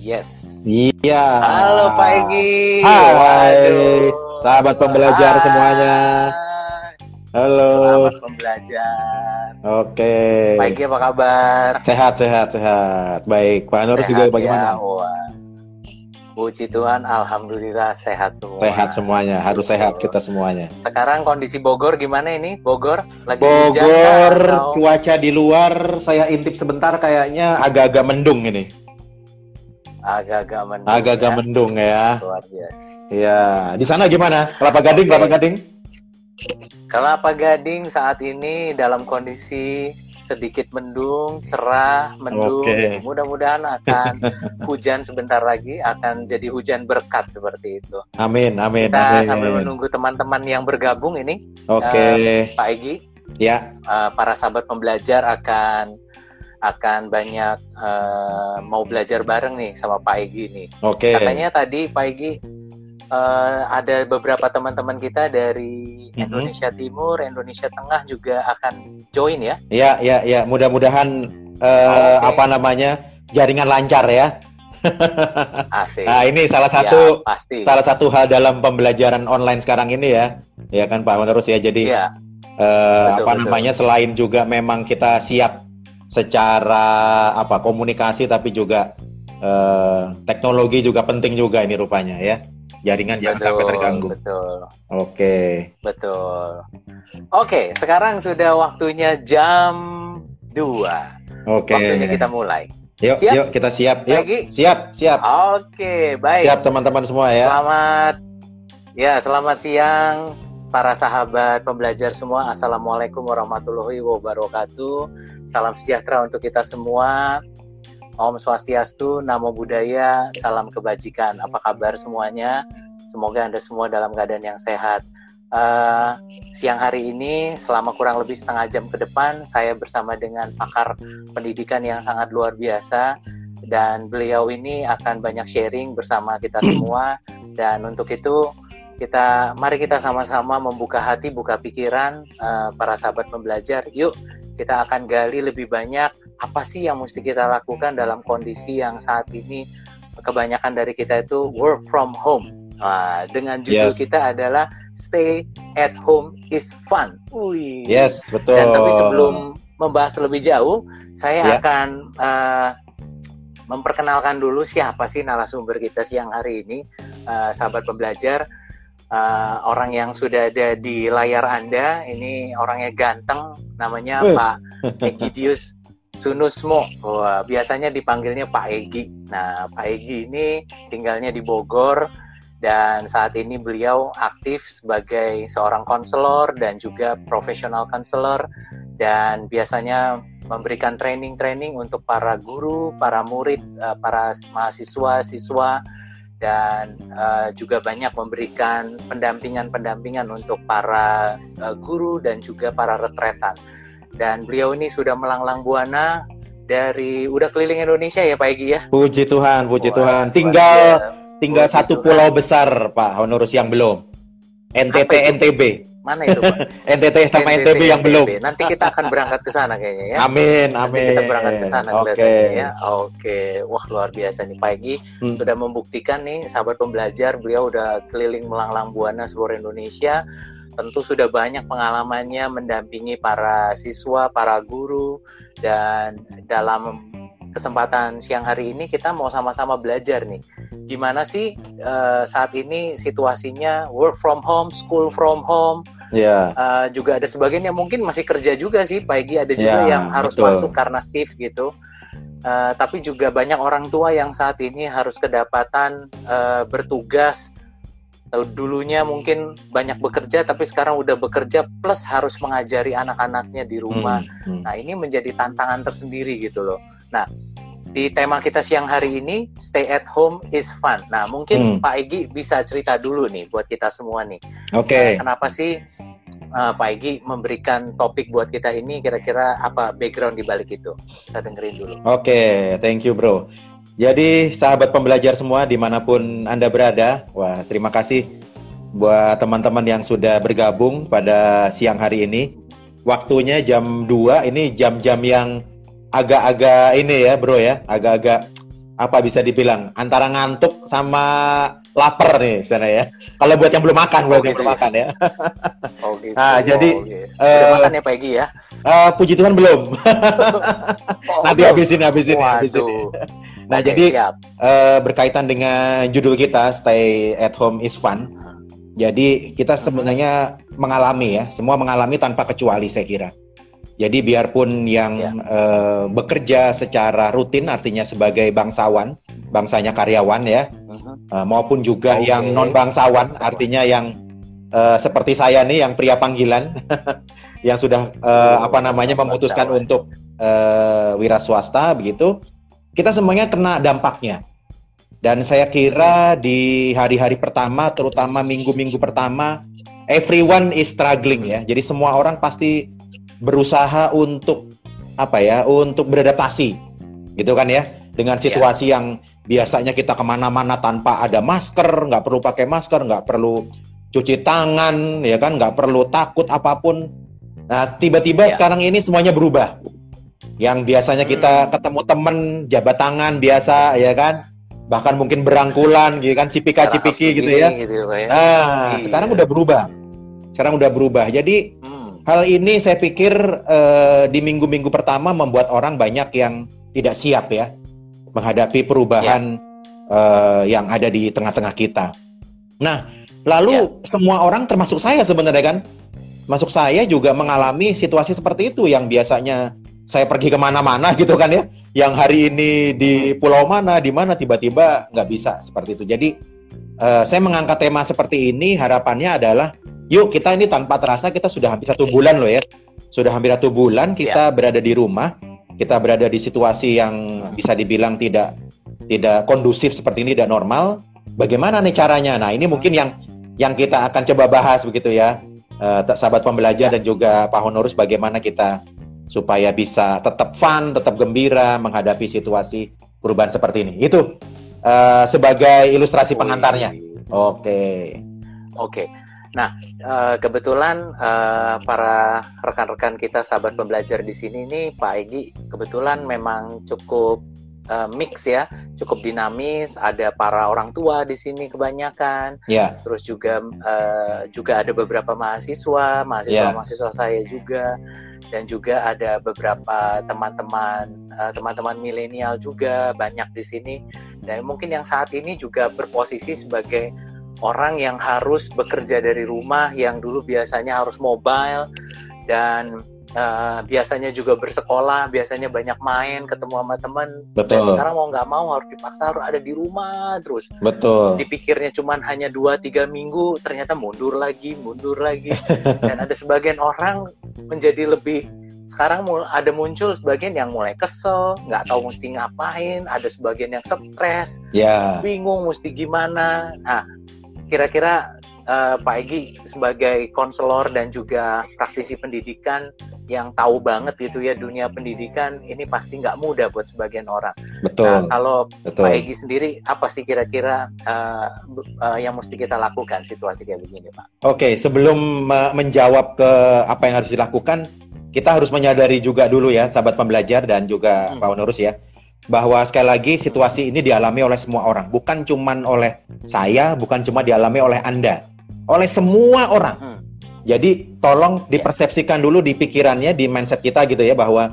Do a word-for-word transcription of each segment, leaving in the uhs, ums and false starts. Yes. Iya. Halo Pak Egi. Hai. Sahabat pembelajar Hai. semuanya. Halo. Selamat pembelajar. Oke. Pak Egi apa kabar? Sehat, sehat, sehat. Baik. Pak Honorus juga bagaimana? Ya, wah. Puji Tuhan, alhamdulillah sehat semua. Sehat semuanya, harus sehat kita semuanya. Sekarang kondisi Bogor gimana ini? Bogor lagi Bogor, hujan Bogor, atau... cuaca di luar, saya intip sebentar kayaknya agak-agak mendung ini. Agak-agak mendung. Agak-agak ya? mendung ya. Luar biasa. Iya, di sana gimana? Kelapa Gading, Kelapa Gading? Kelapa Gading saat ini dalam kondisi sedikit mendung, cerah, mendung. Okay. Mudah-mudahan akan hujan sebentar lagi, akan jadi hujan berkat seperti itu. Amin, amin. Kita amin. sambil menunggu teman-teman yang bergabung ini. Oke. Okay. Uh, Pak Egi. Ya. Uh, para sahabat pembelajar akan akan banyak uh, mau belajar bareng nih sama Pak Egi nih. Oke. Okay. Katanya tadi Pak Egi uh, ada beberapa teman-teman kita dari Indonesia Timur, Indonesia Tengah juga akan join ya? Iya, iya, iya. Mudah-mudahan uh, okay. apa namanya jaringan lancar ya. Asik. Nah, ini salah satu ya, pasti. salah satu hal dalam pembelajaran online sekarang ini ya, ya kan Pak Honorus ya. Jadi ya. Uh, betul, apa betul. namanya selain juga memang kita siap secara apa komunikasi, tapi juga uh, teknologi juga penting juga ini rupanya ya. Jaringan betul, jangan sampai terganggu. Betul. Oke. Okay. Betul. Oke, okay, sekarang sudah waktunya jam dua. Oke. Okay. Waktunya kita mulai. Yuk, siap? yuk kita siap. Lagi? Yuk. Siap, siap. Oke, okay, baik. Siap teman-teman semua ya. Selamat. Ya, selamat siang para sahabat pembelajar semua. Assalamualaikum warahmatullahi wabarakatuh. Salam sejahtera untuk kita semua. Om Swastiastu, Namo Buddhaya, salam kebajikan. Apa kabar semuanya? Semoga Anda semua dalam keadaan yang sehat. Uh, siang hari ini, selama kurang lebih setengah jam ke depan, saya bersama dengan pakar pendidikan yang sangat luar biasa. Dan beliau ini akan banyak sharing bersama kita semua. Dan untuk itu, kita mari kita sama-sama membuka hati, buka pikiran uh, para sahabat pembelajar. Yuk, kita akan gali lebih banyak apa sih yang mesti kita lakukan dalam kondisi yang saat ini kebanyakan dari kita itu work from home. Nah, dengan judul yes. kita adalah Stay at Home is Fun. Wih. Yes, betul. Dan tapi sebelum membahas lebih jauh, saya yeah. akan uh, memperkenalkan dulu siapa sih narasumber kita siang hari ini, uh, sahabat pembelajar. Uh, orang yang sudah ada di layar Anda, ini orangnya ganteng, namanya uh. Pak Aegidius Sunusmo. Wah, biasanya dipanggilnya Pak Egi. Nah, Pak Egi ini tinggalnya di Bogor dan saat ini beliau aktif sebagai seorang konselor dan juga profesional konselor dan biasanya memberikan training-training untuk para guru, para murid, para mahasiswa, siswa. Dan uh, juga banyak memberikan pendampingan-pendampingan untuk para uh, guru dan juga para retretan. Dan beliau ini sudah melanglang buana dari udah keliling Indonesia ya Pak Egi ya. Puji Tuhan, puji Wah, Tuhan. Tinggal ya. tinggal puji satu Tuhan. Pulau besar Pak Honorus yang belum. N T T N T B. Mana itu Pak? N T T sama N T B yang belum. Nanti kita akan berangkat ke sana kayaknya ya. Amin, amin. Nanti kita berangkat ke sana okay. kelihatannya ya. Oke, okay. Wah luar biasa nih Pak Egi. Hmm. Sudah membuktikan nih sahabat pembelajar, beliau udah keliling melanglang buana seluruh Indonesia. Tentu sudah banyak pengalamannya mendampingi para siswa, para guru dan dalam kesempatan siang hari ini kita mau sama-sama belajar nih gimana sih uh, saat ini situasinya work from home, school from home yeah. uh, juga ada sebagian yang mungkin masih kerja juga sih Pak Egi, ada juga yeah, yang harus betul. masuk karena shift gitu uh, tapi juga banyak orang tua yang saat ini harus kedapatan uh, bertugas. Dulunya mungkin banyak bekerja, tapi sekarang udah bekerja plus harus mengajari anak-anaknya di rumah. Hmm, hmm. Nah ini menjadi tantangan tersendiri gitu loh. Nah di tema kita siang hari ini Stay at Home is Fun. Nah mungkin hmm. Pak Egi bisa cerita dulu nih buat kita semua nih. Oke. Okay. Kenapa sih uh, Pak Egi memberikan topik buat kita ini? Kira-kira apa background di balik itu? Kita dengerin dulu. Oke, okay, thank you bro. Jadi sahabat pembelajar semua dimanapun Anda berada, wah terima kasih buat teman-teman yang sudah bergabung pada siang hari ini. Waktunya jam dua, ini jam-jam yang agak-agak ini ya bro ya, agak-agak apa bisa dibilang antara ngantuk sama lapar nih sana ya. Kalau buat yang belum makan, buat oh, yang belum gitu. makan ya. Oh gitu. Nah, oh, jadi okay. uh, udah makan ya Pak Egi ya? Uh, puji Tuhan belum. oh, Nanti okay. habisin habisin habisin. Nah okay, jadi uh, berkaitan dengan judul kita Stay at Home is Fun. Jadi kita sebenarnya hmm. mengalami ya, semua mengalami tanpa kecuali saya kira. Jadi biarpun yang ya. uh, bekerja secara rutin, artinya sebagai bangsawan, bangsanya karyawan ya, uh-huh. uh, maupun juga okay. yang non-bangsawan, bangsawan. artinya yang uh, seperti saya nih, yang pria panggilan, yang sudah uh, oh, apa namanya memutuskan bangsawan. untuk uh, wira swasta begitu, kita semuanya kena dampaknya. Dan saya kira di hari-hari pertama, terutama minggu-minggu pertama, everyone is struggling ya. Jadi semua orang pasti berusaha untuk apa ya, untuk beradaptasi gitu kan ya, dengan situasi yeah. yang biasanya kita kemana-mana tanpa ada masker, nggak perlu pakai masker, nggak perlu cuci tangan ya kan, nggak perlu takut apapun. Nah tiba-tiba yeah. sekarang ini semuanya berubah, yang biasanya kita hmm. ketemu temen jabat tangan biasa ya kan, bahkan mungkin berangkulan gitu kan, cipika-cipiki gitu ya, gitu, ya. Nah iya. sekarang udah berubah sekarang udah berubah jadi hmm. hal ini saya pikir eh, di minggu-minggu pertama membuat orang banyak yang tidak siap ya menghadapi perubahan yeah. eh, yang ada di tengah-tengah kita. Nah, lalu yeah. semua orang termasuk saya sebenarnya kan, termasuk saya juga mengalami situasi seperti itu, yang biasanya saya pergi kemana-mana gitu kan ya, yang hari ini di pulau mana, di mana tiba-tiba nggak bisa seperti itu. Jadi eh, saya mengangkat tema seperti ini, harapannya adalah yuk kita ini tanpa terasa kita sudah hampir satu bulan loh ya, sudah hampir satu bulan kita yeah. berada di rumah, kita berada di situasi yang bisa dibilang tidak tidak kondusif seperti ini, tidak normal. Bagaimana nih caranya? Nah ini mungkin yang yang kita akan coba bahas begitu ya, eh, sahabat pembelajar yeah. dan juga Pak Honorus, bagaimana kita supaya bisa tetap fun, tetap gembira menghadapi situasi perubahan seperti ini. Itu eh, sebagai ilustrasi pengantarnya. Oke. Okay. Oke. Okay. Nah, kebetulan para rekan-rekan kita sahabat pembelajar di sini nih Pak Egi, kebetulan memang cukup mix ya, cukup dinamis. Ada para orang tua di sini kebanyakan, yeah. terus juga juga ada beberapa mahasiswa, mahasiswa-mahasiswa yeah. saya juga, dan juga ada beberapa teman-teman teman-teman milenial juga banyak di sini. Dan mungkin yang saat ini juga berposisi sebagai orang yang harus bekerja dari rumah, yang dulu biasanya harus mobile, dan uh, biasanya juga bersekolah, biasanya banyak main, ketemu sama teman. Dan sekarang mau nggak mau harus dipaksa harus ada di rumah terus. Betul. Dipikirnya cuma hanya dua tiga minggu, ternyata mundur lagi, mundur lagi. Dan ada sebagian orang menjadi lebih, sekarang ada muncul sebagian yang mulai kesel, nggak tahu mesti ngapain, ada sebagian yang stres, yeah. bingung mesti gimana. Nah, kira-kira uh, Pak Egi sebagai konselor dan juga praktisi pendidikan yang tahu banget gitu ya dunia pendidikan, ini pasti nggak mudah buat sebagian orang. Betul. Nah, kalau Betul. Pak Egi sendiri, apa sih kira-kira uh, uh, yang mesti kita lakukan situasi kayak begini Pak? Oke, sebelum uh, menjawab ke apa yang harus dilakukan, kita harus menyadari juga dulu ya sahabat pembelajar dan juga hmm. Pak Honorus ya, bahwa sekali lagi situasi ini dialami oleh semua orang, bukan cuman oleh saya, bukan cuma dialami oleh Anda, oleh semua orang. Hmm. Jadi tolong dipersepsikan dulu di pikirannya, di mindset kita gitu ya, bahwa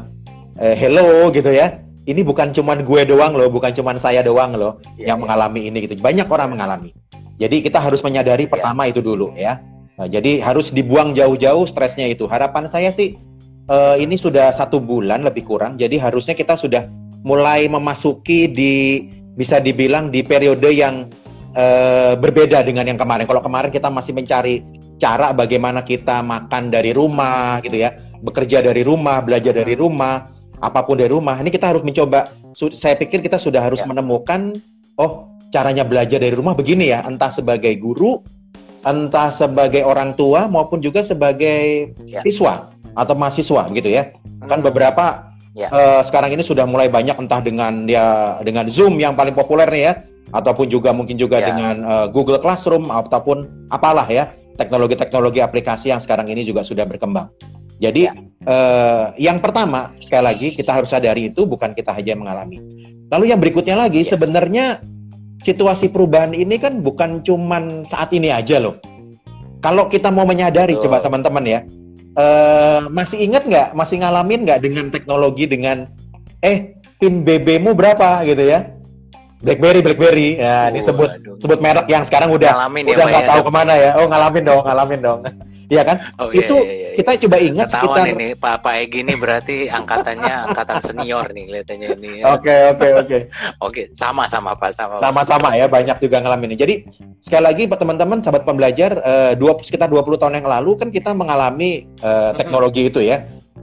eh, hello gitu ya, ini bukan cuman gue doang loh, bukan cuman saya doang loh yeah, yang yeah. mengalami ini gitu, banyak orang mengalami. Jadi kita harus menyadari pertama yeah. itu dulu ya. Nah, jadi harus dibuang jauh-jauh stresnya itu. Harapan saya sih eh, ini sudah satu bulan lebih kurang, jadi harusnya kita sudah mulai memasuki di, bisa dibilang di periode yang e, berbeda dengan yang kemarin. Kalau kemarin kita masih mencari cara bagaimana kita makan dari rumah gitu ya, bekerja dari rumah, belajar dari rumah, apapun dari rumah. Ini kita harus mencoba, saya pikir kita sudah harus ya. menemukan, oh caranya belajar dari rumah begini ya, entah sebagai guru, entah sebagai orang tua, maupun juga sebagai ya. siswa atau mahasiswa gitu ya. Hmm. Kan beberapa Yeah. Uh, sekarang ini sudah mulai banyak, entah dengan ya dengan Zoom yang paling populer nih ya, ataupun juga mungkin juga yeah. dengan uh, Google Classroom ataupun apalah ya, teknologi-teknologi aplikasi yang sekarang ini juga sudah berkembang. Jadi yeah. uh, yang pertama sekali lagi kita harus sadari itu bukan kita saja yang mengalami, Lalu yang berikutnya lagi, yes. sebenarnya situasi perubahan ini kan bukan cuman saat ini aja loh. Kalau kita mau menyadari, oh. coba teman-teman ya, uh, masih ingat nggak, masih ngalamin nggak dengan teknologi, dengan eh pin B B-mu berapa gitu ya? BlackBerry, BlackBerry. Ya, oh, ini sebut aduh. sebut merek yang sekarang udah ngalamin udah nggak ya, tahu kemana ya. Oh ngalamin dong, ngalamin dong. Iya kan? Oh, itu iya, iya, iya. Kita coba ingat sekitar ini Pak Pak Egi ini berarti angkatannya angkatan senior nih kelihatannya ini. Oke oke oke. Oke, sama-sama Pak, sama. Sama-sama ya, banyak juga ngalamin. Jadi sekali lagi Pak teman-teman, sahabat pembelajar, eh, dua, sekitar dua puluh tahun yang lalu kan kita mengalami eh, teknologi mm-hmm. itu ya.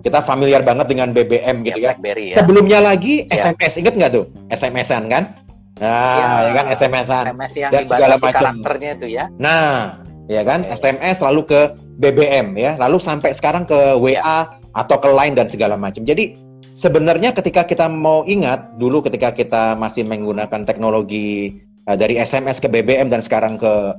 Kita familiar banget dengan B B M gitu ya. BlackBerry, ya. Sebelumnya lagi S M S, ya. Ingat nggak tuh? S M S-an kan? Nah, ya, ya kan S M S-an. S M S yang dan segala macam karakternya itu ya. Nah, ya kan, okay. S M S lalu ke B B M ya, lalu sampai sekarang ke W A atau ke LINE dan segala macam. Jadi sebenarnya ketika kita mau ingat dulu ketika kita masih menggunakan teknologi uh, dari S M S ke B B M dan sekarang ke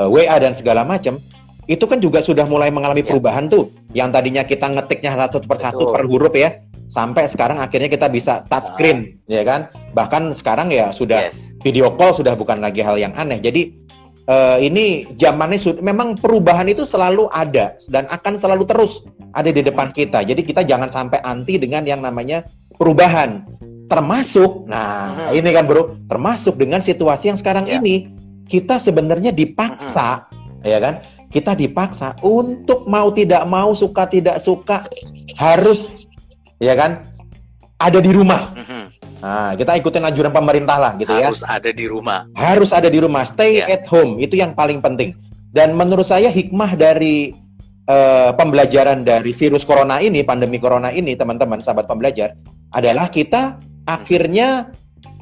uh, W A dan segala macam, itu kan juga sudah mulai mengalami perubahan yeah. tuh. Yang tadinya kita ngetiknya satu persatu per huruf ya, sampai sekarang akhirnya kita bisa touchscreen, ah. ya kan. Bahkan sekarang ya sudah yes. video call sudah bukan lagi hal yang aneh. Jadi Uh, ini zamannya memang perubahan itu selalu ada dan akan selalu terus ada di depan kita. Jadi kita jangan sampai anti dengan yang namanya perubahan. Termasuk, nah hmm. ini kan bro, termasuk dengan situasi yang sekarang yeah. ini kita sebenarnya dipaksa, hmm. ya kan? Kita dipaksa untuk mau tidak mau, suka tidak suka harus, ya kan? Ada di rumah. Hmm. Nah, kita ikutin anjuran pemerintah lah gitu ya. Harus ada di rumah. Harus ada di rumah, stay yeah. at home, itu yang paling penting. Dan menurut saya hikmah dari uh, pembelajaran dari virus corona ini, pandemi corona ini, teman-teman, sahabat pembelajar, adalah kita akhirnya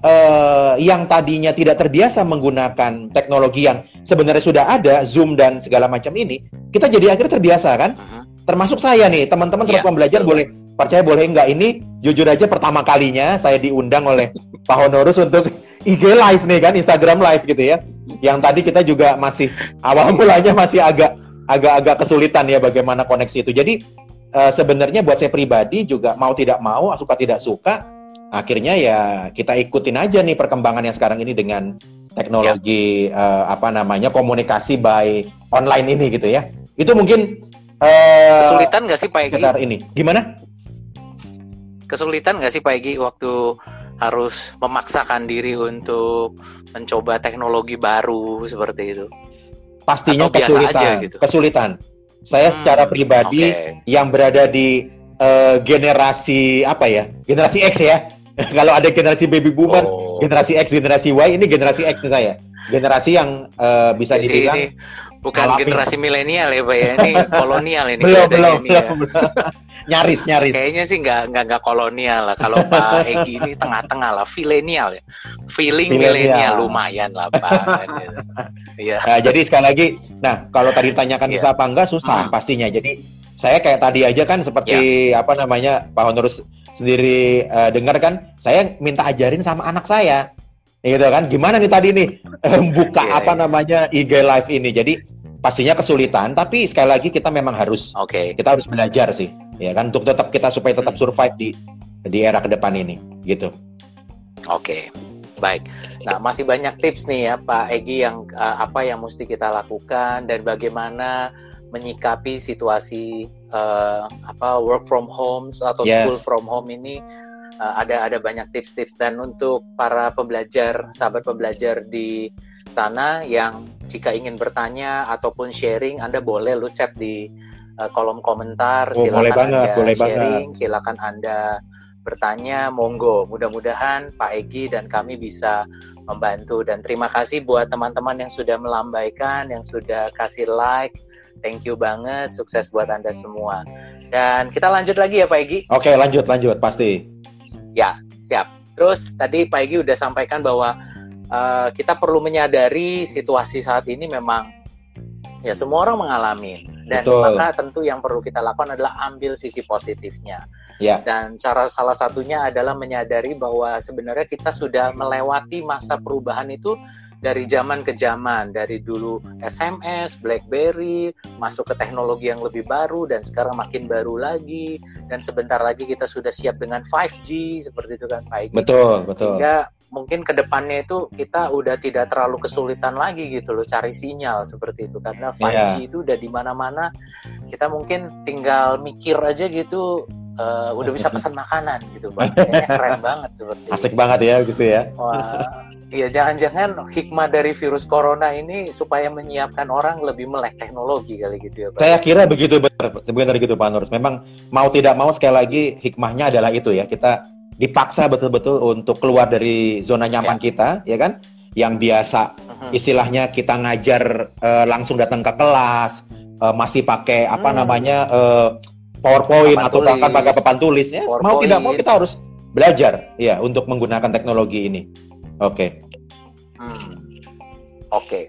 uh, yang tadinya tidak terbiasa menggunakan teknologi yang sebenarnya sudah ada, Zoom dan segala macam ini, kita jadi akhirnya terbiasa kan? Uh-huh. Termasuk saya nih, teman-teman sahabat yeah. pembelajar boleh percaya boleh nggak, ini jujur aja pertama kalinya saya diundang oleh Pak Honorus untuk I G Live nih kan, Instagram Live gitu ya. Yang tadi kita juga masih awal mulanya masih agak agak-agak kesulitan ya bagaimana koneksi itu. Jadi uh, sebenarnya buat saya pribadi juga mau tidak mau, suka tidak suka, akhirnya ya kita ikutin aja nih perkembangan yang sekarang ini dengan teknologi ya. uh, apa namanya komunikasi by online ini gitu ya. Itu mungkin uh, kesulitan nggak sih Pak Egi? Sekitar ini gimana? Kesulitan nggak sih Pak Egi waktu harus memaksakan diri untuk mencoba teknologi baru seperti itu? Pastinya kesulitan. Aja, gitu? Kesulitan. Saya hmm, secara pribadi okay. yang berada di uh, generasi apa ya? Generasi X ya. Kalau ada generasi baby boomers, oh. generasi X, generasi Y, ini generasi X nih saya. Generasi yang uh, bisa jadi dibilang ini bukan alami. Generasi milenial ya Pak ya, ini kolonial ini. Belum, belum, ini, belum, ya. belum. Nyaris, nyaris. Kayaknya sih nggak nggak nggak kolonial lah. Kalau Pak Egi ini tengah-tengah lah, milenial ya, feeling milenial lumayan lah Pak. Iya. Nah, jadi sekali lagi, nah kalau tadi ditanyakan yeah. susah apa enggak, susah hmm. pastinya. Jadi saya kayak tadi aja kan seperti yeah. apa namanya Pak Honorus sendiri uh, dengar kan, saya minta ajarin sama anak saya, gitu kan? Gimana nih tadi nih buka yeah, apa yeah. namanya I G Live ini? Jadi pastinya kesulitan, tapi sekali lagi kita memang harus, okay. kita harus belajar sih. Ya kan, untuk tetap kita supaya tetap survive di di era ke depan ini gitu. Oke, baik. Nah, masih banyak tips nih ya Pak Egi yang uh, apa yang mesti kita lakukan dan bagaimana menyikapi situasi uh, apa work from home atau yes. school from home ini. Uh, ada ada banyak tips-tips, dan untuk para pembelajar, sahabat pembelajar di sana yang jika ingin bertanya ataupun sharing, Anda boleh lu chat di kolom komentar, silakan oh, banget, Anda sharing, banget. Silakan Anda bertanya, monggo. Mudah-mudahan Pak Egi dan kami bisa membantu, dan terima kasih buat teman-teman yang sudah melambaikan, yang sudah kasih like, thank you banget, sukses buat Anda semua. Dan kita lanjut lagi ya Pak Egi? Oke, lanjut, lanjut, pasti. Ya, siap. Terus tadi Pak Egi udah sampaikan bahwa uh, kita perlu menyadari situasi saat ini memang ya semua orang mengalami. Dan betul. Maka tentu yang perlu kita lakukan adalah ambil sisi positifnya. Ya. Dan cara salah satunya adalah menyadari bahwa sebenarnya kita sudah melewati masa perubahan itu dari zaman ke zaman, dari dulu S M S, BlackBerry, masuk ke teknologi yang lebih baru dan sekarang makin baru lagi, dan sebentar lagi kita sudah siap dengan lima G seperti itu kan Pak Egi. Betul, betul. Sehingga mungkin kedepannya itu kita udah tidak terlalu kesulitan lagi gitu loh cari sinyal seperti itu, karena lima G yeah. itu udah di mana-mana, kita mungkin tinggal mikir aja gitu. Uh, udah bisa pesan makanan gitu Bang, kayaknya keren banget seperti asik itu. Banget ya gitu ya. Wah, iya jangan-jangan hikmah dari virus corona ini supaya menyiapkan orang lebih melek teknologi kali gitu ya Bang. Saya kira begitu benar, benar gitu Pak Nurul. Memang mau tidak mau sekali lagi hikmahnya adalah itu ya, kita dipaksa betul-betul untuk keluar dari zona nyaman ya. Kita, ya kan? Yang biasa istilahnya kita ngajar uh, langsung datang ke kelas, uh, masih pakai apa hmm. namanya? Uh, PowerPoint atau bahkan pakai papan tulis ya, mau tidak mau kita harus belajar ya untuk menggunakan teknologi ini. Oke. Okay. Hmm. Oke. Okay.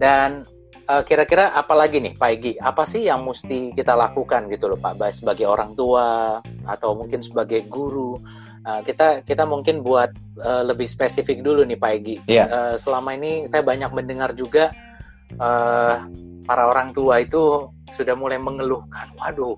Dan uh, kira-kira apa lagi nih Pak Egi? Apa sih yang mesti kita lakukan gitu loh Pak, baik sebagai orang tua atau mungkin sebagai guru? Uh, kita kita mungkin buat uh, lebih spesifik dulu nih Pak Egi. Yeah. Uh, selama ini saya banyak mendengar juga uh, para orang tua itu sudah mulai mengeluhkan, waduh.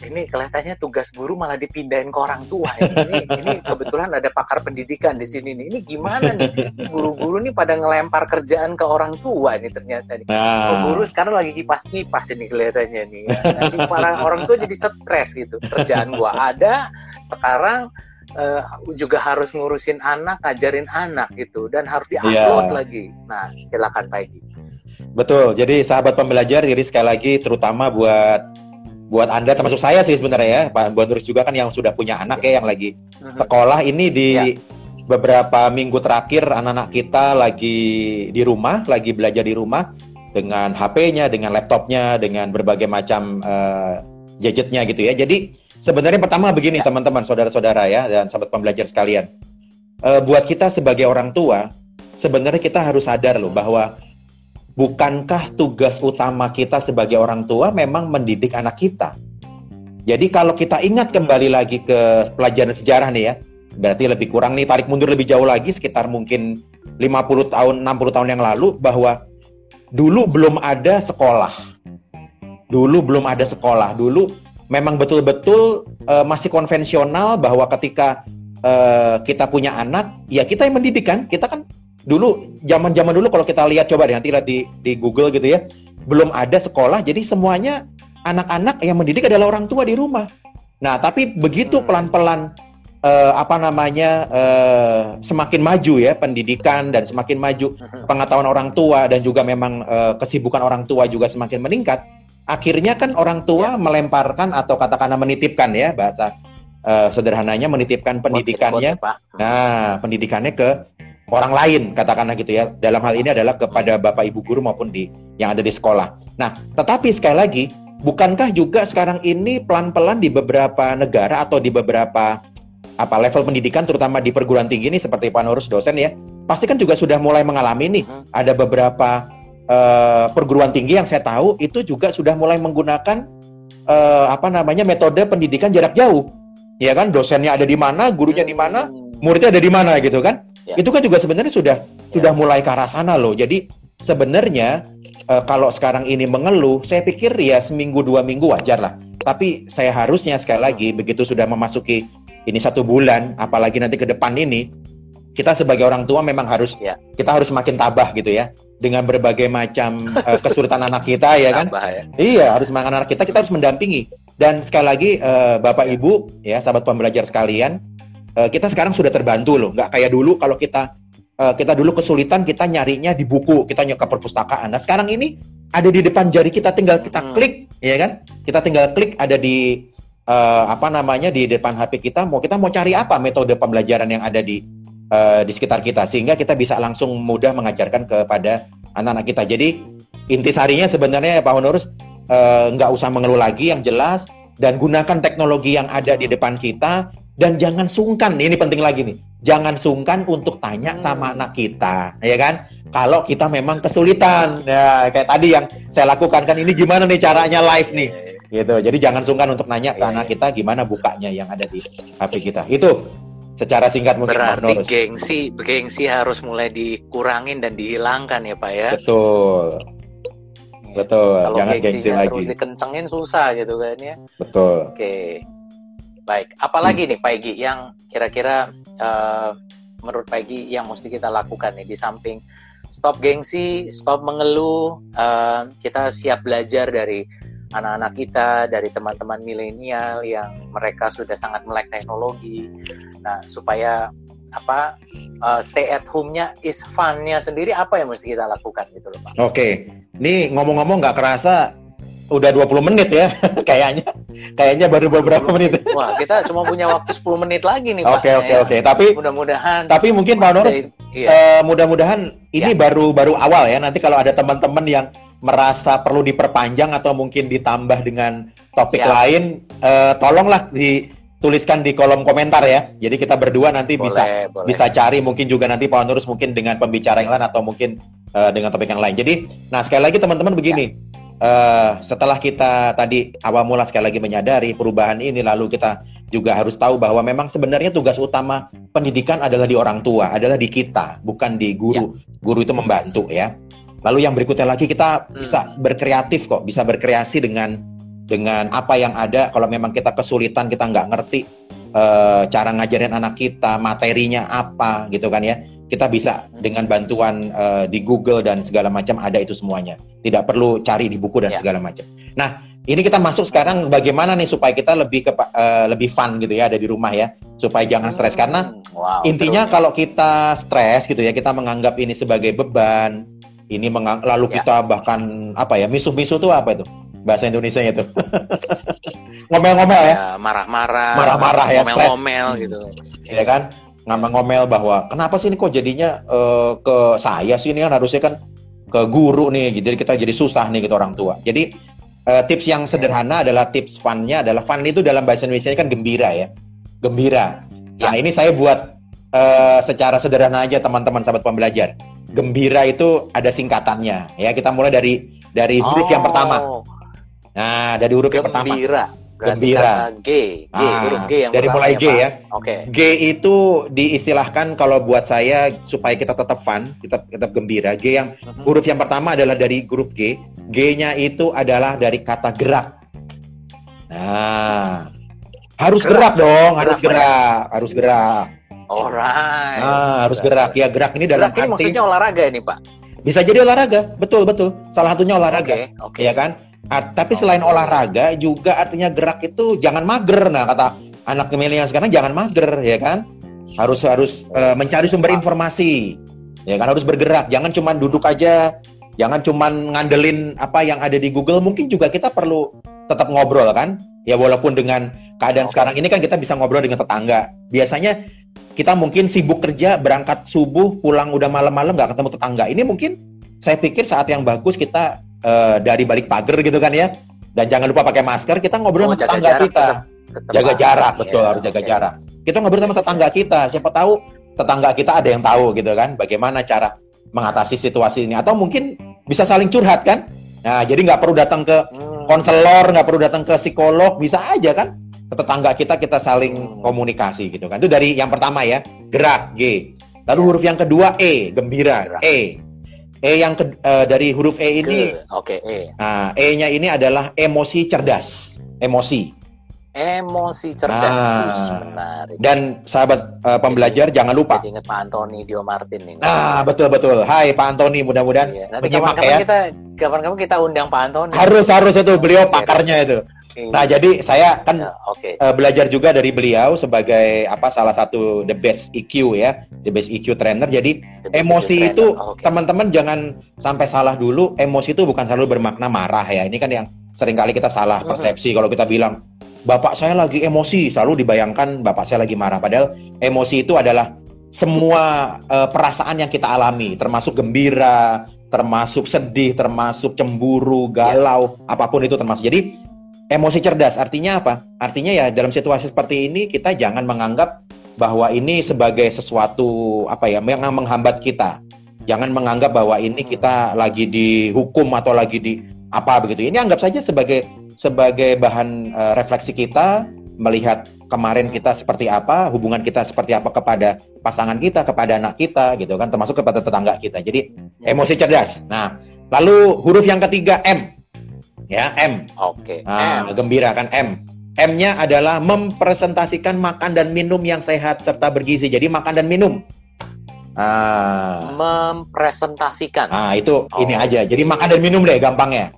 Ini kelihatannya tugas guru malah dipindahin ke orang tua. Ini, ini kebetulan ada pakar pendidikan di sini nih. Ini gimana nih? Ini guru-guru nih pada ngelempar kerjaan ke orang tua ini ternyata nih. Nah. Guru sekarang lagi kipas-kipas ini kelihatannya nih. Nanti para orang tua jadi stres gitu. Kerjaan gua ada, sekarang uh, juga harus ngurusin anak, ngajarin anak gitu, dan harus diupload yeah. lagi. Nah, silakan Pak Egi. Betul. Jadi sahabat pembelajar, jadi sekali lagi terutama buat buat Anda termasuk saya sih sebenarnya ya, Pak Honorus juga kan yang sudah punya anak ya, ya yang lagi sekolah ini di ya. Beberapa minggu terakhir anak-anak kita lagi di rumah, lagi belajar di rumah dengan H P-nya, dengan laptopnya, dengan berbagai macam uh, gadgetnya gitu ya. Jadi sebenarnya pertama begini ya. Teman-teman, saudara-saudara ya dan sahabat pembelajar sekalian, uh, buat kita sebagai orang tua sebenarnya kita harus sadar loh bahwa bukankah tugas utama kita sebagai orang tua memang mendidik anak kita? Jadi kalau kita ingat kembali lagi ke pelajaran sejarah nih ya, berarti lebih kurang nih tarik mundur lebih jauh lagi sekitar mungkin lima puluh tahun, enam puluh tahun yang lalu, bahwa dulu belum ada sekolah. Dulu belum ada sekolah. Dulu memang betul-betul uh, masih konvensional bahwa ketika uh, kita punya anak, ya kita yang mendidik kan, kita kan dulu, zaman-zaman dulu kalau kita lihat, coba deh nanti lihat di, di Google gitu ya, belum ada sekolah, jadi semuanya anak-anak yang mendidik adalah orang tua di rumah. Nah, tapi begitu pelan-pelan uh, apa namanya uh, semakin maju ya pendidikan dan semakin maju pengetahuan orang tua dan juga memang uh, kesibukan orang tua juga semakin meningkat. Akhirnya kan orang tua ya. Melemparkan atau katakanlah menitipkan ya bahasa uh, sederhananya menitipkan pendidikannya. Nah, pendidikannya ke orang lain, katakanlah gitu ya. Dalam hal ini adalah kepada bapak ibu guru maupun di yang ada di sekolah. Nah, tetapi sekali lagi, bukankah juga sekarang ini pelan-pelan di beberapa negara atau di beberapa apa level pendidikan, terutama di perguruan tinggi ini seperti Pak Honorus dosen ya, pasti kan juga sudah mulai mengalami nih. Ada beberapa uh, perguruan tinggi yang saya tahu itu juga sudah mulai menggunakan uh, apa namanya metode pendidikan jarak jauh, ya kan? Dosennya ada di mana, gurunya di mana, muridnya ada di mana gitu kan? Ya. Itu kan juga sebenarnya sudah ya. Sudah mulai ke arah sana loh. Jadi sebenarnya e, kalau sekarang ini mengeluh, saya pikir ya seminggu dua minggu wajar lah. Tapi saya harusnya sekali lagi hmm. begitu sudah memasuki ini satu bulan, apalagi nanti ke depan ini, kita sebagai orang tua memang harus ya. Kita harus makin tabah gitu ya dengan berbagai macam e, kesulitan anak kita ya kan. Tabah, ya. Iya harus makan anak kita, kita harus mendampingi. Dan sekali lagi e, Bapak ya. Ibu ya sahabat pembelajar sekalian. Kita sekarang sudah terbantu loh, nggak kayak dulu kalau kita kita dulu kesulitan kita nyarinya di buku, kita nyari ke perpustakaan. Nah sekarang ini ada di depan jari kita, tinggal kita klik, hmm. ya kan? Kita tinggal klik ada di uh, apa namanya di depan H P kita. Mau kita mau cari apa metode pembelajaran yang ada di uh, di sekitar kita sehingga kita bisa langsung mudah mengajarkan kepada anak-anak kita. Jadi intisarinya sebenarnya Pak Honorus uh, nggak usah mengeluh lagi yang jelas dan gunakan teknologi yang ada di depan kita. Dan jangan sungkan, ini penting lagi nih, jangan sungkan untuk tanya sama anak kita, ya kan? Kalau kita memang kesulitan, ya kayak tadi yang saya lakukan kan, ini gimana nih caranya live nih, gitu. Jadi jangan sungkan untuk nanya ke anak kita gimana bukanya yang ada di H P kita. Itu Secara singkat mungkin. Berarti gengsi, gengsi harus mulai dikurangin dan dihilangkan ya Pak ya. Betul, ya. Betul. Kalau jangan gengsi lagi. Terus dikencengin susah gitu kan ya. Betul. Oke, okay. Baik. Apalagi hmm. nih Pak Egi yang kira-kira uh, menurut Pak Egi yang mesti kita lakukan nih di samping stop gengsi, stop mengeluh, uh, kita siap belajar dari anak-anak kita, dari teman-teman milenial yang mereka sudah sangat melek teknologi. Nah, supaya apa uh, stay at home-nya, is fun-nya sendiri apa yang mesti kita lakukan gitu loh Pak. Oke, ini ngomong-ngomong nggak kerasa udah dua puluh menit ya kayaknya. Kayaknya baru beberapa menit. Wah, kita cuma punya waktu sepuluh menit lagi nih Pak. Oke, oke, oke. Tapi mudah-mudahan Tapi mungkin Pak Honorus iya. uh, mudah-mudahan ini baru-baru ya. awal ya. Nanti kalau ada teman-teman yang merasa perlu diperpanjang atau mungkin ditambah dengan topik Siap. lain, eh, tolonglah dituliskan di kolom komentar ya. Jadi kita berdua nanti boleh, bisa boleh. bisa cari, mungkin juga nanti Pak Honorus mungkin dengan pembicara yes. yang lain atau mungkin eh, dengan topik yang lain. Jadi, nah sekali lagi teman-teman begini, ya. eh, setelah kita tadi awal mula sekali lagi menyadari perubahan ini, lalu kita juga harus tahu bahwa memang sebenarnya tugas utama pendidikan adalah di orang tua, adalah di kita, bukan di guru. Ya. Guru itu membantu ya. Lalu yang berikutnya lagi kita bisa berkreatif kok, bisa berkreasi dengan dengan apa yang ada. Kalau memang kita kesulitan, kita nggak ngerti e, cara ngajarin anak kita, materinya apa gitu kan ya. Kita bisa dengan bantuan e, di Google dan segala macam ada itu semuanya. Tidak perlu cari di buku dan ya. segala macam. Nah, ini kita masuk sekarang bagaimana nih supaya kita lebih ke, e, lebih fun gitu ya ada di rumah ya. Supaya jangan stres karena wow, intinya seru. Kalau kita stres gitu ya, kita menganggap ini sebagai beban. Ini mengang- lalu ya. kita bahkan apa ya misuh-misuh tuh apa itu bahasa Indonesianya itu ngomel-ngomel ya, marah-marah, marah-marah ya, ngomel-ngomel ya, gitu, ya kan, ngomel-ngomel bahwa kenapa sih ini kok jadinya uh, ke saya sih ini kan harusnya kan ke guru nih, jadi kita jadi susah nih gitu orang tua. Jadi uh, tips yang sederhana ya. adalah tips fun-nya adalah fun itu dalam bahasa Indonesianya kan gembira ya, gembira. Ya. Nah ini saya buat uh, secara sederhana aja teman-teman sahabat pembelajar. Gembira itu ada singkatannya ya, kita mulai dari dari huruf oh. yang pertama. Nah dari huruf yang pertama gembira gembira G G ah, huruf G yang dari mulai G ya, ya. Oke okay. G itu diistilahkan kalau buat saya supaya kita tetap fun, kita tetap gembira. G yang uh-huh. huruf yang pertama adalah dari grup G. G-nya itu adalah dari kata gerak. Nah harus gerak, gerak dong gerak, harus gerak ya? harus gerak Alright. Nah, harus gerak ya, gerak ini dalam arti. Gerak ini maksudnya olahraga ini Pak. Bisa jadi olahraga, betul betul. Salah satunya olahraga, okay, okay. ya kan. Art, tapi selain okay. olahraga juga artinya gerak itu jangan mager. Nah kata anak milenial sekarang jangan mager ya kan. Harus harus uh, mencari sumber informasi, ya kan harus bergerak. Jangan cuma duduk aja, jangan cuma ngandelin apa yang ada di Google. Mungkin juga kita perlu tetap ngobrol kan. Ya walaupun dengan keadaan okay. sekarang ini kan kita bisa ngobrol dengan tetangga. Biasanya kita mungkin sibuk kerja, berangkat subuh, pulang udah malam-malam nggak ketemu tetangga. Ini mungkin saya pikir saat yang bagus kita uh, dari balik pagar gitu kan ya. Dan jangan lupa pakai masker, kita ngobrol oh, sama tetangga jarak, kita. Tetap, jaga jarak, ya, betul, harus jaga okay. jarak. Kita ngobrol sama tetangga kita, siapa tahu tetangga kita ada yang tahu gitu kan. Bagaimana cara mengatasi situasi ini. Atau mungkin bisa saling curhat kan. Nah, jadi nggak perlu datang ke konselor, nggak perlu datang ke psikolog, bisa aja kan. Tetangga kita, kita saling komunikasi gitu kan. Itu dari yang pertama ya, gerak, G. Lalu ya. huruf yang kedua, E, gembira, gerak. E. E yang ke, uh, dari huruf E ini, Oke, okay, E. Nah, E-nya ini adalah emosi cerdas, emosi. Emosi cerdas, nah, menarik. Dan sahabat uh, pembelajar, jadi, jangan lupa. Jadi ingat Pak Antoni Dio Martin ini. Nah, betul-betul. Hai Pak Antoni, mudah-mudahan iya. Nanti menyimak ya. Kita, kapan-kapan kita undang Pak Antoni. Harus-harus itu, beliau pakarnya itu. Nah, jadi saya kan nah, okay. uh, belajar juga dari beliau sebagai apa salah satu the best E Q ya, the best E Q trainer. Jadi emosi itu oh, okay. teman-teman jangan sampai salah dulu. Emosi itu bukan selalu bermakna marah ya. Ini kan yang seringkali kita salah persepsi mm-hmm. kalau kita bilang bapak saya lagi emosi, selalu dibayangkan bapak saya lagi marah. Padahal emosi itu adalah semua uh, perasaan yang kita alami, termasuk gembira, termasuk sedih, termasuk cemburu, galau, yeah. apapun itu termasuk. Jadi emosi cerdas artinya apa? Artinya ya dalam situasi seperti ini kita jangan menganggap bahwa ini sebagai sesuatu apa ya yang menghambat kita. Jangan menganggap bahwa ini kita lagi dihukum atau lagi di apa begitu. Ini anggap saja sebagai sebagai bahan uh, refleksi kita, melihat kemarin kita seperti apa, hubungan kita seperti apa kepada pasangan kita, kepada anak kita, gitu kan, termasuk kepada tetangga kita. Jadi emosi cerdas. Nah, lalu huruf yang ketiga M, ya M. Oke. Okay. Nah, gembira kan M. M-nya adalah mempresentasikan makan dan minum yang sehat serta bergizi. Jadi makan dan minum. Ah. Mempresentasikan. Ah itu oh. ini aja. Jadi makan dan minum deh, gampangnya.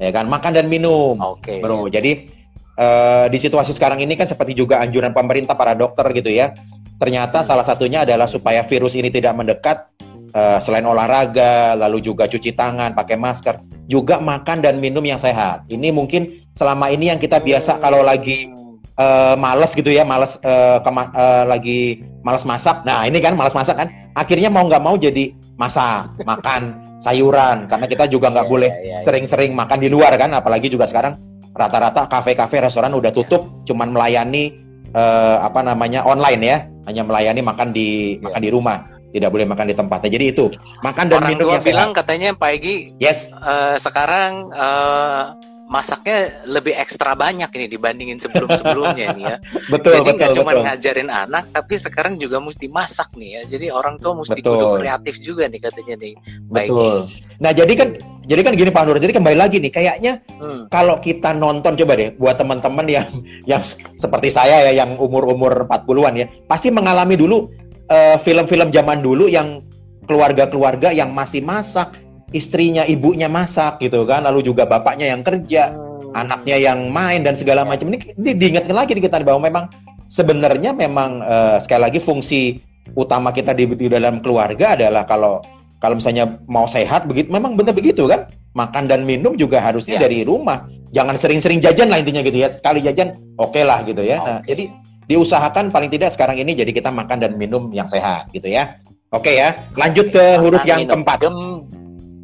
Ya kan, makan dan minum. Oke. Okay. Bro, jadi Uh, di situasi sekarang ini kan seperti juga anjuran pemerintah para dokter gitu ya, ternyata salah satunya adalah supaya virus ini tidak mendekat, uh, selain olahraga, lalu juga cuci tangan, pakai masker, juga makan dan minum yang sehat. Ini mungkin selama ini yang kita biasa kalau lagi uh, malas gitu ya, malas uh, kema- uh, lagi malas masak. Nah ini kan malas masak kan, akhirnya mau nggak mau jadi masak, makan sayuran, karena kita juga nggak boleh sering-sering makan di luar kan, apalagi juga sekarang rata-rata kafe-kafe, restoran udah tutup, cuman melayani eh, apa namanya online ya, hanya melayani makan di yeah. makan di rumah, tidak boleh makan di tempatnya. Jadi itu makan dan orang minum tua yang bilang sehat. Katanya Pak Egi, yes, eh, sekarang eh, masaknya lebih ekstra banyak ini dibandingin sebelum-sebelumnya ini ya. Betul. Jadi nggak cuma ngajarin anak, tapi sekarang juga mesti masak nih ya. Jadi orang tua mesti kudu kreatif juga nih katanya nih. Baik. Betul. Nah jadi kan. Jadi kan gini Pak Nur, jadi kembali lagi nih, kayaknya hmm. kalau kita nonton, coba deh, buat teman-teman yang yang seperti saya ya, yang umur-umur empat puluhan ya, pasti mengalami dulu uh, film-film zaman dulu yang keluarga-keluarga yang masih masak, istrinya, ibunya masak gitu kan, lalu juga bapaknya yang kerja, hmm. anaknya yang main dan segala macam. Ini, ini diingatkan lagi nih kita, bahwa memang sebenarnya memang uh, sekali lagi fungsi utama kita di, di dalam keluarga adalah kalau Kalau misalnya mau sehat, begitu, memang benar begitu kan? Makan dan minum juga harusnya ya. Dari rumah. Jangan sering-sering jajan lah intinya gitu ya. Sekali jajan, oke okay lah gitu ya. Okay. Nah, jadi diusahakan paling tidak sekarang ini jadi kita makan dan minum yang sehat gitu ya. Oke okay, ya. Lanjut ke huruf makan, yang minum. Keempat. Gem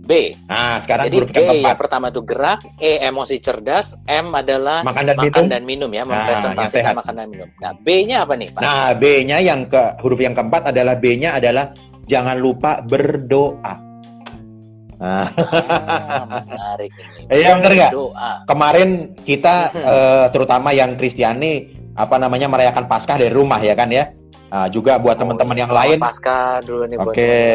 B. Nah, sekarang jadi huruf yang keempat. Yang pertama itu gerak, E emosi cerdas, M adalah makan dan, makan minum. dan minum ya, mempresentasikan nah, makan dan minum. Nah, B-nya apa nih, Pak? Nah, B-nya yang ke huruf yang keempat adalah B-nya adalah jangan lupa berdoa. Nah, menarik ini. Iya benar nggak? Kemarin kita eh, terutama yang Kristiani apa namanya merayakan Paskah dari rumah ya kan ya. Nah, juga buat oh, teman-teman yang lain. Paskah dulu nih. Oke, okay.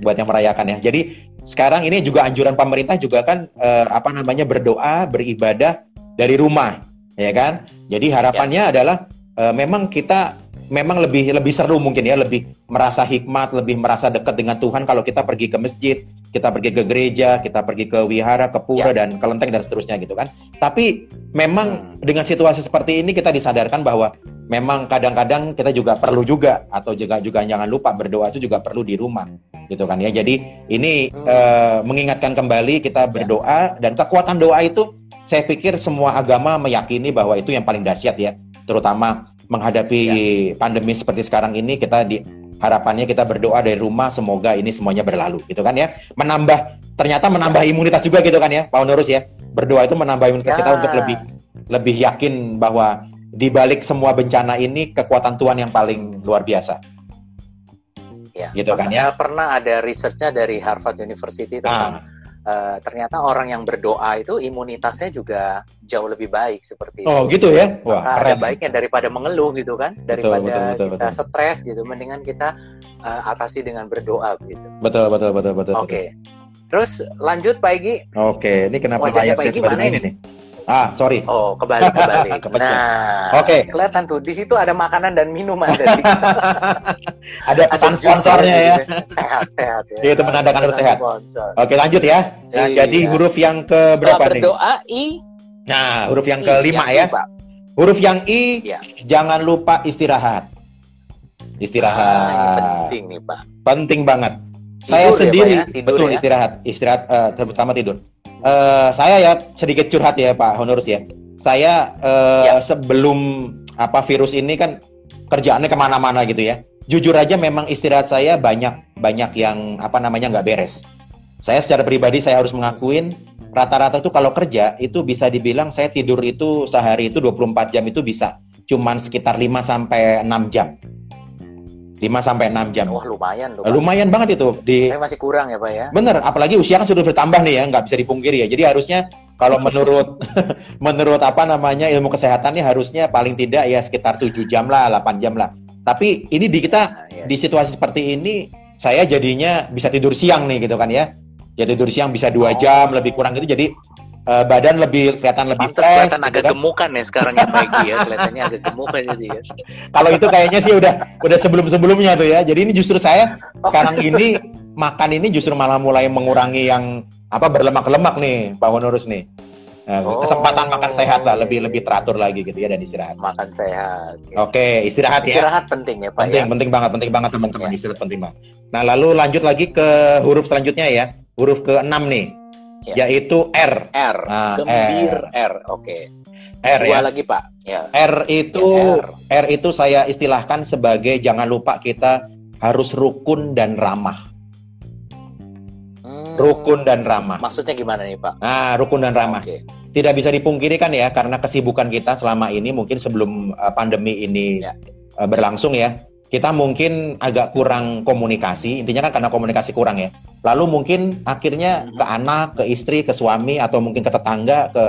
buat, buat yang merayakan ya. Jadi sekarang ini juga anjuran pemerintah juga kan eh, apa namanya berdoa beribadah dari rumah ya kan. Jadi harapannya ya. adalah eh, memang kita Memang lebih lebih seru mungkin ya, lebih merasa hikmat, lebih merasa dekat dengan Tuhan kalau kita pergi ke masjid, kita pergi ke gereja, kita pergi ke wihara, ke pura, ya. dan ke kelenteng dan seterusnya gitu kan. Tapi memang hmm. dengan situasi seperti ini kita disadarkan bahwa memang kadang-kadang kita juga perlu juga atau juga juga jangan lupa berdoa itu juga perlu di rumah gitu kan ya. Jadi ini hmm. eh, mengingatkan kembali kita berdoa ya. dan kekuatan doa itu saya pikir semua agama meyakini bahwa itu yang paling dahsyat ya, terutama menghadapi ya. pandemi seperti sekarang ini, kita di, harapannya kita berdoa dari rumah, semoga ini semuanya berlalu gitu kan ya. Menambah, ternyata menambah ya. imunitas juga gitu kan ya Pak Honorus ya. Berdoa itu menambah imunitas ya. kita untuk lebih lebih yakin bahwa di balik semua bencana ini kekuatan Tuhan yang paling luar biasa. Ya, gitu kan ya. Pernah ada research-nya dari Harvard University tentang ah. Uh, ternyata orang yang berdoa itu imunitasnya juga jauh lebih baik seperti itu. Oh gitu ya? Wah, Maka ada baiknya daripada mengeluh gitu kan, daripada betul, betul, betul, kita betul. stres gitu, mendingan kita uh, atasi dengan berdoa gitu. Betul betul betul betul. Oke. Okay. Terus lanjut Pak Egi. Oke, okay. ini kenapa Pak Egi mana ini nih? Ah, sorry. Oh, kebalik kebalik. Nah, oke. Okay. Kelihatan tuh di situ ada makanan dan minuman tadi. Ada pesan sponsornya ya. Sehat-sehat ya. Itu menandakan harus sehat. Oke, lanjut ya. Nah, iya. jadi huruf yang ke berapa nih? Berdoa I. Nah, huruf yang kelima ya. Lupa. Huruf yang I, ya. jangan lupa istirahat. Istirahat. Ah, penting nih, Pak. Penting banget. Tidur Saya sendiri ya, Pak, ya? betul ya? istirahat, istirahat uh, terutama tidur. Uh, saya ya sedikit curhat ya Pak Honorus ya. Saya uh, ya. sebelum apa virus ini kan kerjaannya kemana-mana gitu ya. Jujur aja memang istirahat saya banyak banyak yang apa namanya nggak beres. Saya secara pribadi saya harus mengakuin rata-rata itu kalau kerja itu bisa dibilang saya tidur itu sehari itu dua puluh empat jam itu bisa cuman sekitar lima sampai enam jam. lima sampai enam jam. Wah, lumayan loh. Lumayan banget itu. Di... Saya masih kurang ya, Pak ya. Bener, apalagi usia kan sudah bertambah nih ya, nggak bisa dipungkiri ya. Jadi harusnya kalau menurut menurut apa namanya ilmu kesehatan nih harusnya paling tidak ya sekitar tujuh jam lah, delapan jam lah. Tapi ini di kita nah, ya. Di situasi seperti ini saya jadinya bisa tidur siang nih gitu kan ya. Jadi tidur siang bisa dua jam oh. lebih kurang gitu. Jadi uh, badan lebih kelihatan lebih fresh. Kelihatan agak kan? Gemukan ya sekarang ya Pak Egi ya. Kelihatannya agak gemukan jadi ya. Kalau itu kayaknya sih udah udah sebelum-sebelumnya tuh ya. Jadi ini justru saya sekarang ini makan ini justru malah mulai mengurangi yang apa berlemak-lemak nih Pak Honorus nih. Nah, oh, kesempatan makan sehat lah lebih lebih teratur lagi gitu ya dan istirahat. Makan sehat. Ya. Oke, istirahat, istirahat ya. Istirahat penting ya Pak. Penting, ya? penting banget, penting banget teman-teman ya. Istirahat penting banget. Nah, lalu lanjut lagi ke huruf selanjutnya ya. Huruf keenam nih, ya. Yaitu R. R. Nah, Gembir R. R. Oke. R Dua ya. lagi Pak. Ya. R itu ya, R. R itu saya istilahkan sebagai jangan lupa kita harus rukun dan ramah. Hmm. Rukun dan ramah. Maksudnya gimana nih Pak? Nah, rukun dan ramah. Okay. Tidak bisa dipungkiri kan ya, karena kesibukan kita selama ini mungkin sebelum pandemi ini ya. berlangsung ya. Kita mungkin agak kurang komunikasi, intinya kan karena komunikasi kurang ya. Lalu mungkin akhirnya ke anak, ke istri, ke suami, atau mungkin ke tetangga, ke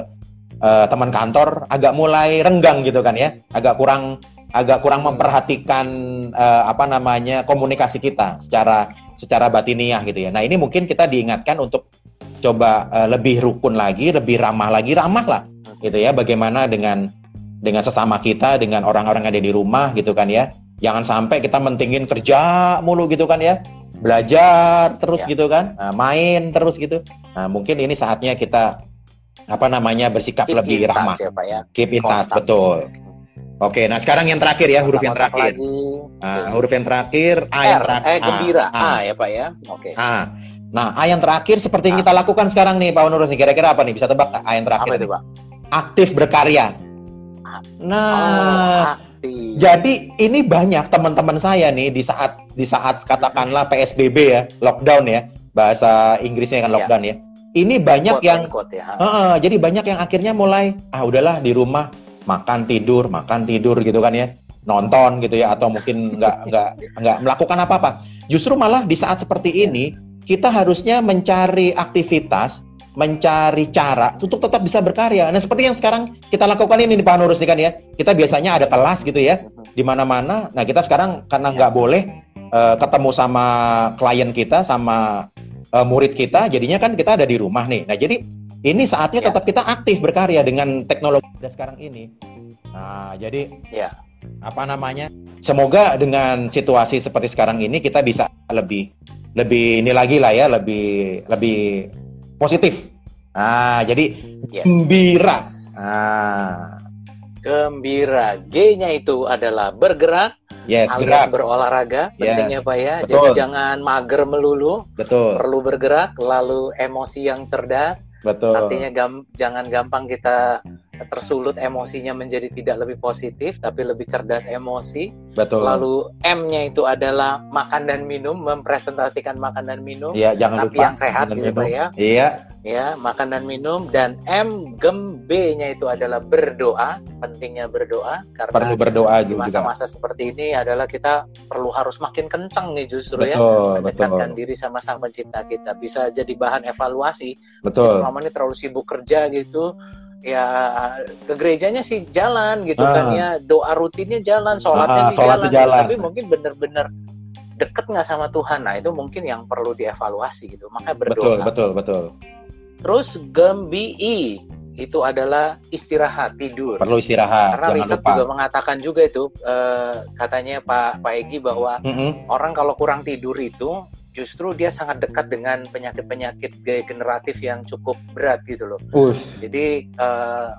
uh, teman kantor, agak mulai renggang gitu kan ya. Agak kurang agak kurang memperhatikan uh, apa namanya komunikasi kita secara secara batiniah gitu ya. Nah ini mungkin kita diingatkan untuk coba uh, lebih rukun lagi, lebih ramah lagi, ramah lah gitu ya. Bagaimana dengan dengan sesama kita, dengan orang-orang yang ada di rumah gitu kan ya. Jangan sampai kita mentingin kerja mulu gitu kan ya. Belajar terus ya. gitu kan. Nah, main terus gitu. Nah, mungkin ini saatnya kita apa namanya bersikap keep lebih ramah. Ya, ya. Keep in touch, betul. Oke, nah sekarang yang terakhir ya, huruf yang terakhir. Nah, huruf yang terakhir A R, yang terakhir. Eh, gembira. A, A. A ya, Pak ya. Oke. A. Nah, A yang terakhir seperti yang kita lakukan sekarang nih, Pak Nurul. Kira-kira apa nih? Bisa tebak A yang terakhir? Apa itu, Pak? Aktif berkarya. Nah, oh, jadi ini banyak teman-teman saya nih di saat di saat katakanlah P S B B ya, lockdown ya, bahasa Inggrisnya kan lockdown ya. ya. Ini banyak quote yang quote, ya. uh, jadi banyak yang akhirnya mulai ah udahlah di rumah makan tidur makan tidur gitu kan ya, nonton gitu ya atau mungkin nggak nggak nggak melakukan apa-apa. Justru malah di saat seperti ini kita harusnya mencari aktivitas, mencari cara untuk tetap bisa berkarya. Nah seperti yang sekarang kita lakukan ini Pak Nurul kan ya. Kita biasanya ada kelas gitu ya di mana-mana. Nah kita sekarang karena nggak boleh uh, ketemu sama klien kita, sama uh, murid kita, jadinya kan kita ada di rumah nih. Nah jadi ini saatnya tetap kita aktif berkarya dengan teknologi sekarang ini. Nah jadi ya. apa namanya? Semoga dengan situasi seperti sekarang ini kita bisa lebih lebih ini lagi lah ya, lebih lebih positif. Nah, jadi yes. gembira. Nah, gembira. G-nya itu adalah bergerak, yes, alias berolahraga. Pentingnya yes. Pak ya. Betul. Jadi jangan mager melulu. Betul. Perlu bergerak, lalu emosi yang cerdas. Betul. Artinya gam- jangan gampang kita tersulut emosinya menjadi tidak lebih positif, tapi lebih cerdas emosi. Betul. Lalu M-nya itu adalah makan dan minum, mempresentasikan makan dan minum. Iya, jangan tapi lupa. yang sehat gitu Pak ya. Iya. Ya, makan dan minum. Dan M, gembe-nya itu adalah berdoa. Pentingnya berdoa. Karena perlu berdoa juga. Masa-masa seperti ini adalah kita perlu harus makin kencang nih justru betul, ya. Mendekatkan diri sama sang pencipta kita. Bisa jadi bahan evaluasi. Betul. Jadi selama ini terlalu sibuk kerja gitu. Ya ke gerejanya sih jalan gitu ah. kan ya, doa rutinnya jalan, sholatnya ah, sih sholat jalan, jalan. Gitu. Tapi mungkin bener-bener deket nggak sama Tuhan, nah itu mungkin yang perlu dievaluasi gitu, makanya berdoa. Betul, betul, betul. Terus gembi itu adalah istirahat, tidur. Perlu istirahat. Karena riset lupa. juga mengatakan juga itu eh, katanya Pak Pak Egi bahwa mm-hmm. orang kalau kurang tidur itu justru dia sangat dekat dengan penyakit-penyakit degeneratif yang cukup berat gitu loh. Ush. Jadi uh,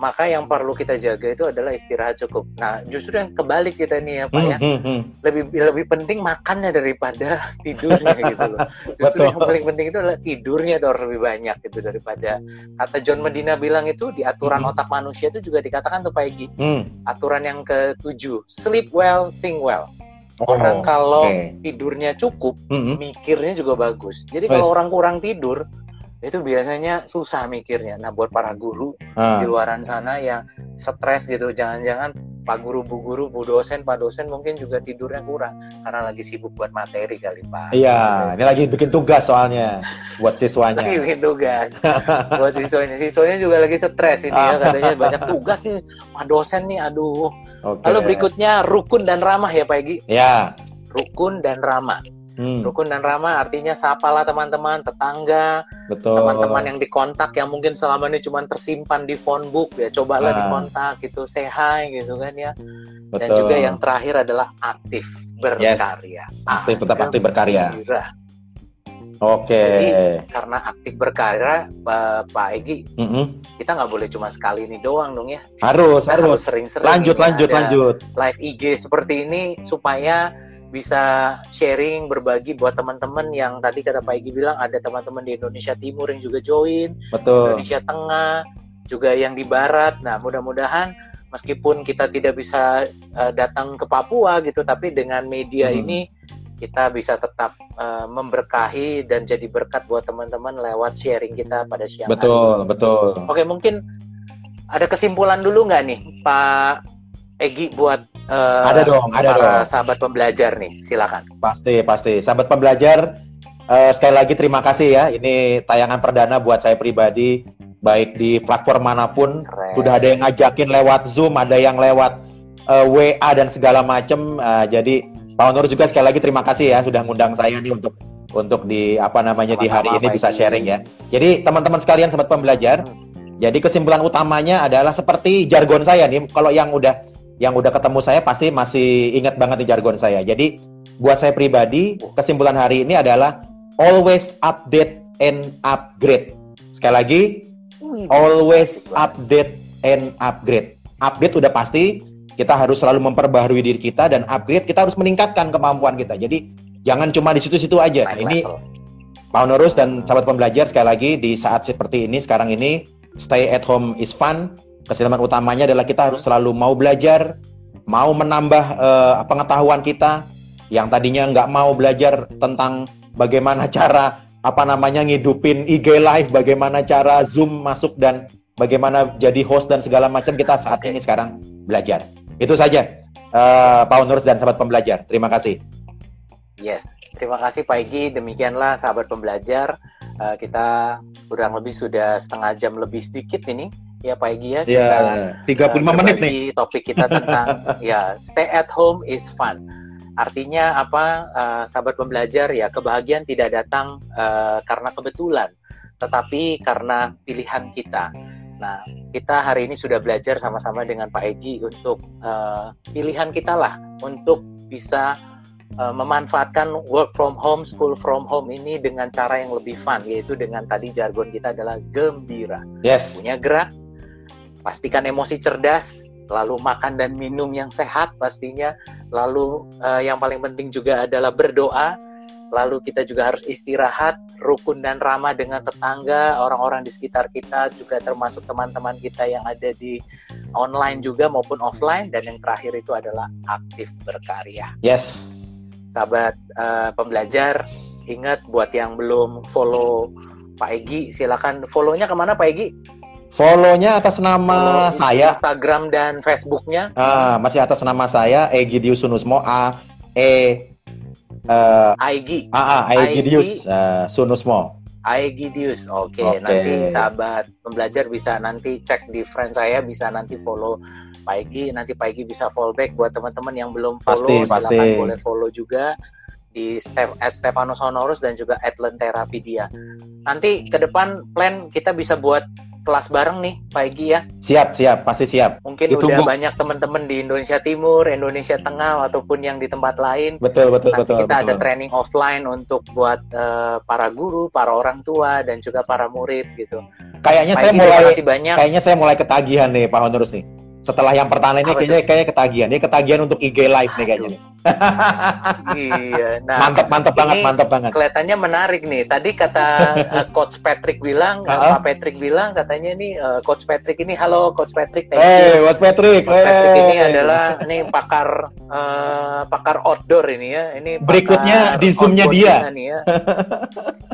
maka yang perlu kita jaga itu adalah istirahat cukup. Nah justru yang kebalik kita nih ya Pak hmm, ya, hmm, hmm. lebih lebih penting makannya daripada tidurnya gitu loh. Justru yang paling penting itu adalah tidurnya harus lebih banyak gitu daripada kata John Medina bilang itu di aturan hmm. otak manusia itu juga dikatakan tuh Pak Egi. Hmm. Aturan yang ketujuh, sleep well, think well. Orang oh, kalau okay. tidurnya cukup, mm-hmm. mikirnya juga bagus. Jadi kalau yes. orang kurang tidur, itu biasanya susah mikirnya. Nah buat para guru ah. di luaran sana yang stres gitu, jangan-jangan Pak guru, bu guru, bu dosen, pak dosen mungkin juga tidurnya kurang karena lagi sibuk buat materi kali, Pak. Iya, ini lagi bikin tugas soalnya buat siswanya. Lagi bikin tugas buat siswanya. Siswanya juga lagi stres ini ya, katanya banyak tugas nih, pak dosen nih, aduh. Okay. Lalu berikutnya rukun dan ramah ya, Pak Egi. Iya. Rukun dan ramah. Hmm. Rukun dan ramah artinya sapalah teman-teman, tetangga, betul, teman-teman yang dikontak yang mungkin selama ini cuma tersimpan di phone book ya, cobalah nah, dikontak gitu, say hi gitu kan ya. Betul. Dan juga yang terakhir adalah aktif berkarya. Yes. Aktif, tetap aktif berkarya. Oke. Okay. Jadi karena aktif berkarya, Pak Egi, mm-hmm, kita nggak boleh cuma sekali ini doang dong ya. Harus, kita harus sering-sering. Lanjut, lanjut, lanjut. Live I G seperti ini supaya bisa sharing, berbagi buat teman-teman yang tadi kata Pak Egi bilang ada teman-teman di Indonesia Timur yang juga join, betul, Indonesia Tengah, juga yang di Barat. Nah, mudah-mudahan meskipun kita tidak bisa uh, datang ke Papua gitu, tapi dengan media hmm. ini kita bisa tetap uh, memberkahi dan jadi berkat buat teman-teman lewat sharing kita pada siang hari. Betul, betul. Oke, mungkin ada kesimpulan dulu nggak nih, Pak Egi, buat uh, ada dong, para ada dong. sahabat pembelajar nih, silakan. Pasti, pasti. Sahabat pembelajar, uh, sekali lagi terima kasih ya. Ini tayangan perdana buat saya pribadi, baik di platform manapun. Keren. Sudah ada yang ngajakin lewat Zoom, ada yang lewat uh, W A dan segala macem. Uh, jadi Pak Honorus juga sekali lagi terima kasih ya sudah ngundang saya nih untuk untuk di apa namanya sama-sama di hari ini bisa sharing ya. Jadi teman-teman sekalian sahabat pembelajar, hmm. jadi kesimpulan utamanya adalah seperti jargon saya nih. Kalau yang udah yang udah ketemu saya pasti masih ingat banget di jargon saya. Jadi buat saya pribadi, kesimpulan hari ini adalah always update and upgrade. Sekali lagi, always update and upgrade. Update udah pasti, kita harus selalu memperbaharui diri kita, dan upgrade kita harus meningkatkan kemampuan kita. Jadi jangan cuma di situ-situ aja. Nah, ini Pak Honorus dan sahabat pembelajar, sekali lagi di saat seperti ini sekarang ini, stay at home is fun. Kesimpulan utamanya adalah kita harus selalu mau belajar, mau menambah uh, pengetahuan kita. Yang tadinya nggak mau belajar tentang bagaimana cara apa namanya ngidupin I G Live, bagaimana cara Zoom masuk dan bagaimana jadi host dan segala macam, kita saat ini sekarang belajar. Itu saja, uh, Pak Honorus dan sahabat pembelajar. Terima kasih. Yes, terima kasih Pak Egi. Demikianlah sahabat pembelajar, uh, kita kurang lebih sudah setengah jam lebih sedikit ini. Ya Pak Egi ya, kita yeah, tiga puluh lima menit nih topik kita tentang ya stay at home is fun. Artinya apa, uh, sahabat pembelajar ya, kebahagiaan tidak datang uh, karena kebetulan, tetapi karena pilihan kita. Nah, kita hari ini sudah belajar sama-sama dengan Pak Egi untuk uh, pilihan kita lah untuk bisa uh, memanfaatkan work from home, school from home ini dengan cara yang lebih fun, yaitu dengan tadi jargon kita adalah gembira. Yes. Punya gerak. Pastikan emosi cerdas, lalu makan dan minum yang sehat pastinya, lalu uh, yang paling penting juga adalah berdoa, lalu kita juga harus istirahat, rukun dan ramah dengan tetangga, orang-orang di sekitar kita, juga termasuk teman-teman kita yang ada di online juga maupun offline, dan yang terakhir itu adalah aktif berkarya. Yes. Sahabat uh, pembelajar, ingat buat yang belum follow Pak Egi, silakan follow-nya kemana Pak Egi? Follow-nya atas nama follow saya, Instagram dan Facebook-nya. Ah, masih atas nama saya, Aegidius Sunusmo, A E uh, Aegi. Ah, ah, Aegidius uh, Sunusmo. Aegidius. Oke, okay. okay. Nanti sahabat pembelajar bisa nanti cek di friend saya, bisa nanti follow Pak Egi, nanti Pak Egi bisa follow back buat teman-teman yang belum follow, pasti, silakan pasti. Boleh follow juga di step at Stefanus Honorus dan juga at Lentera Vidia. Nanti ke depan plan kita bisa buat kelas bareng nih Pak Egi ya. Siap, siap, pasti siap. Mungkin ditunggu. Udah banyak teman-teman di Indonesia Timur, Indonesia Tengah ataupun yang di tempat lain. Betul, betul, Nanti betul. Kita betul. Ada training offline untuk buat uh, para guru, para orang tua dan juga para murid gitu. Kayaknya Pak saya Egi, mulai banyak. Kayaknya saya mulai ketagihan nih Pak Honorus nih. Setelah yang pertama ini Apa kayaknya itu? kayaknya ketagihan. Ini ketagihan untuk I G Live nih kayaknya nih. Iya. Nah, mantap, mantap banget, mantap banget. Kelihatannya menarik nih. Tadi kata uh, Coach Patrick bilang, uh-huh. Pak Patrick bilang katanya nih uh, Coach Patrick ini, halo Coach Patrick. Hey, Coach Patrick. Coach Patrick hey. Ini adalah ini pakar uh, pakar outdoor ini ya. Ini berikutnya di Zoom-nya dia. Ya.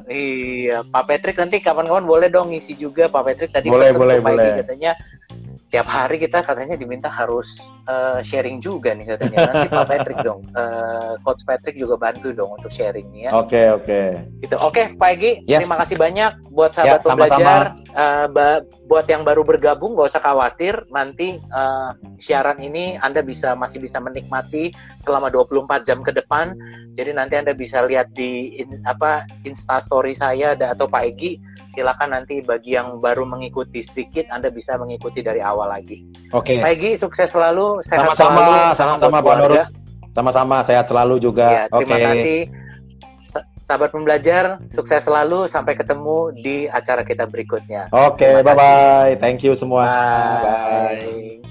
Iya, Pak Patrick nanti kapan-kapan boleh dong ngisi juga. Pak Patrick tadi boleh, pesan boleh, Pak Egi katanya tiap hari kita katanya diminta harus uh, sharing juga nih katanya. Nanti Pak Patrick dong, uh, Coach Patrick juga bantu dong untuk sharingnya. Oke okay, oke. Okay. Gitu. Oke okay, Pak Egi, yes. Terima kasih banyak buat sahabat ya, belajar. Uh, ba- buat yang baru bergabung, gak usah khawatir. Nanti uh, siaran ini Anda bisa masih bisa menikmati selama dua puluh empat jam ke depan. Jadi nanti Anda bisa lihat di in, apa Instastory saya atau Pak Egi. Silakan nanti bagi yang baru mengikuti sedikit, Anda bisa mengikuti dari awal lagi. Oke. Okay. Pak Egi, sukses selalu, sehat sama-sama, selalu. Sama-sama, Pak Honorus. Sama-sama, sehat selalu juga. Ya, terima okay. kasih. Sahabat pembelajar, sukses selalu. Sampai ketemu di acara kita berikutnya. Oke, okay, bye-bye. Thank you semua. Bye. Bye.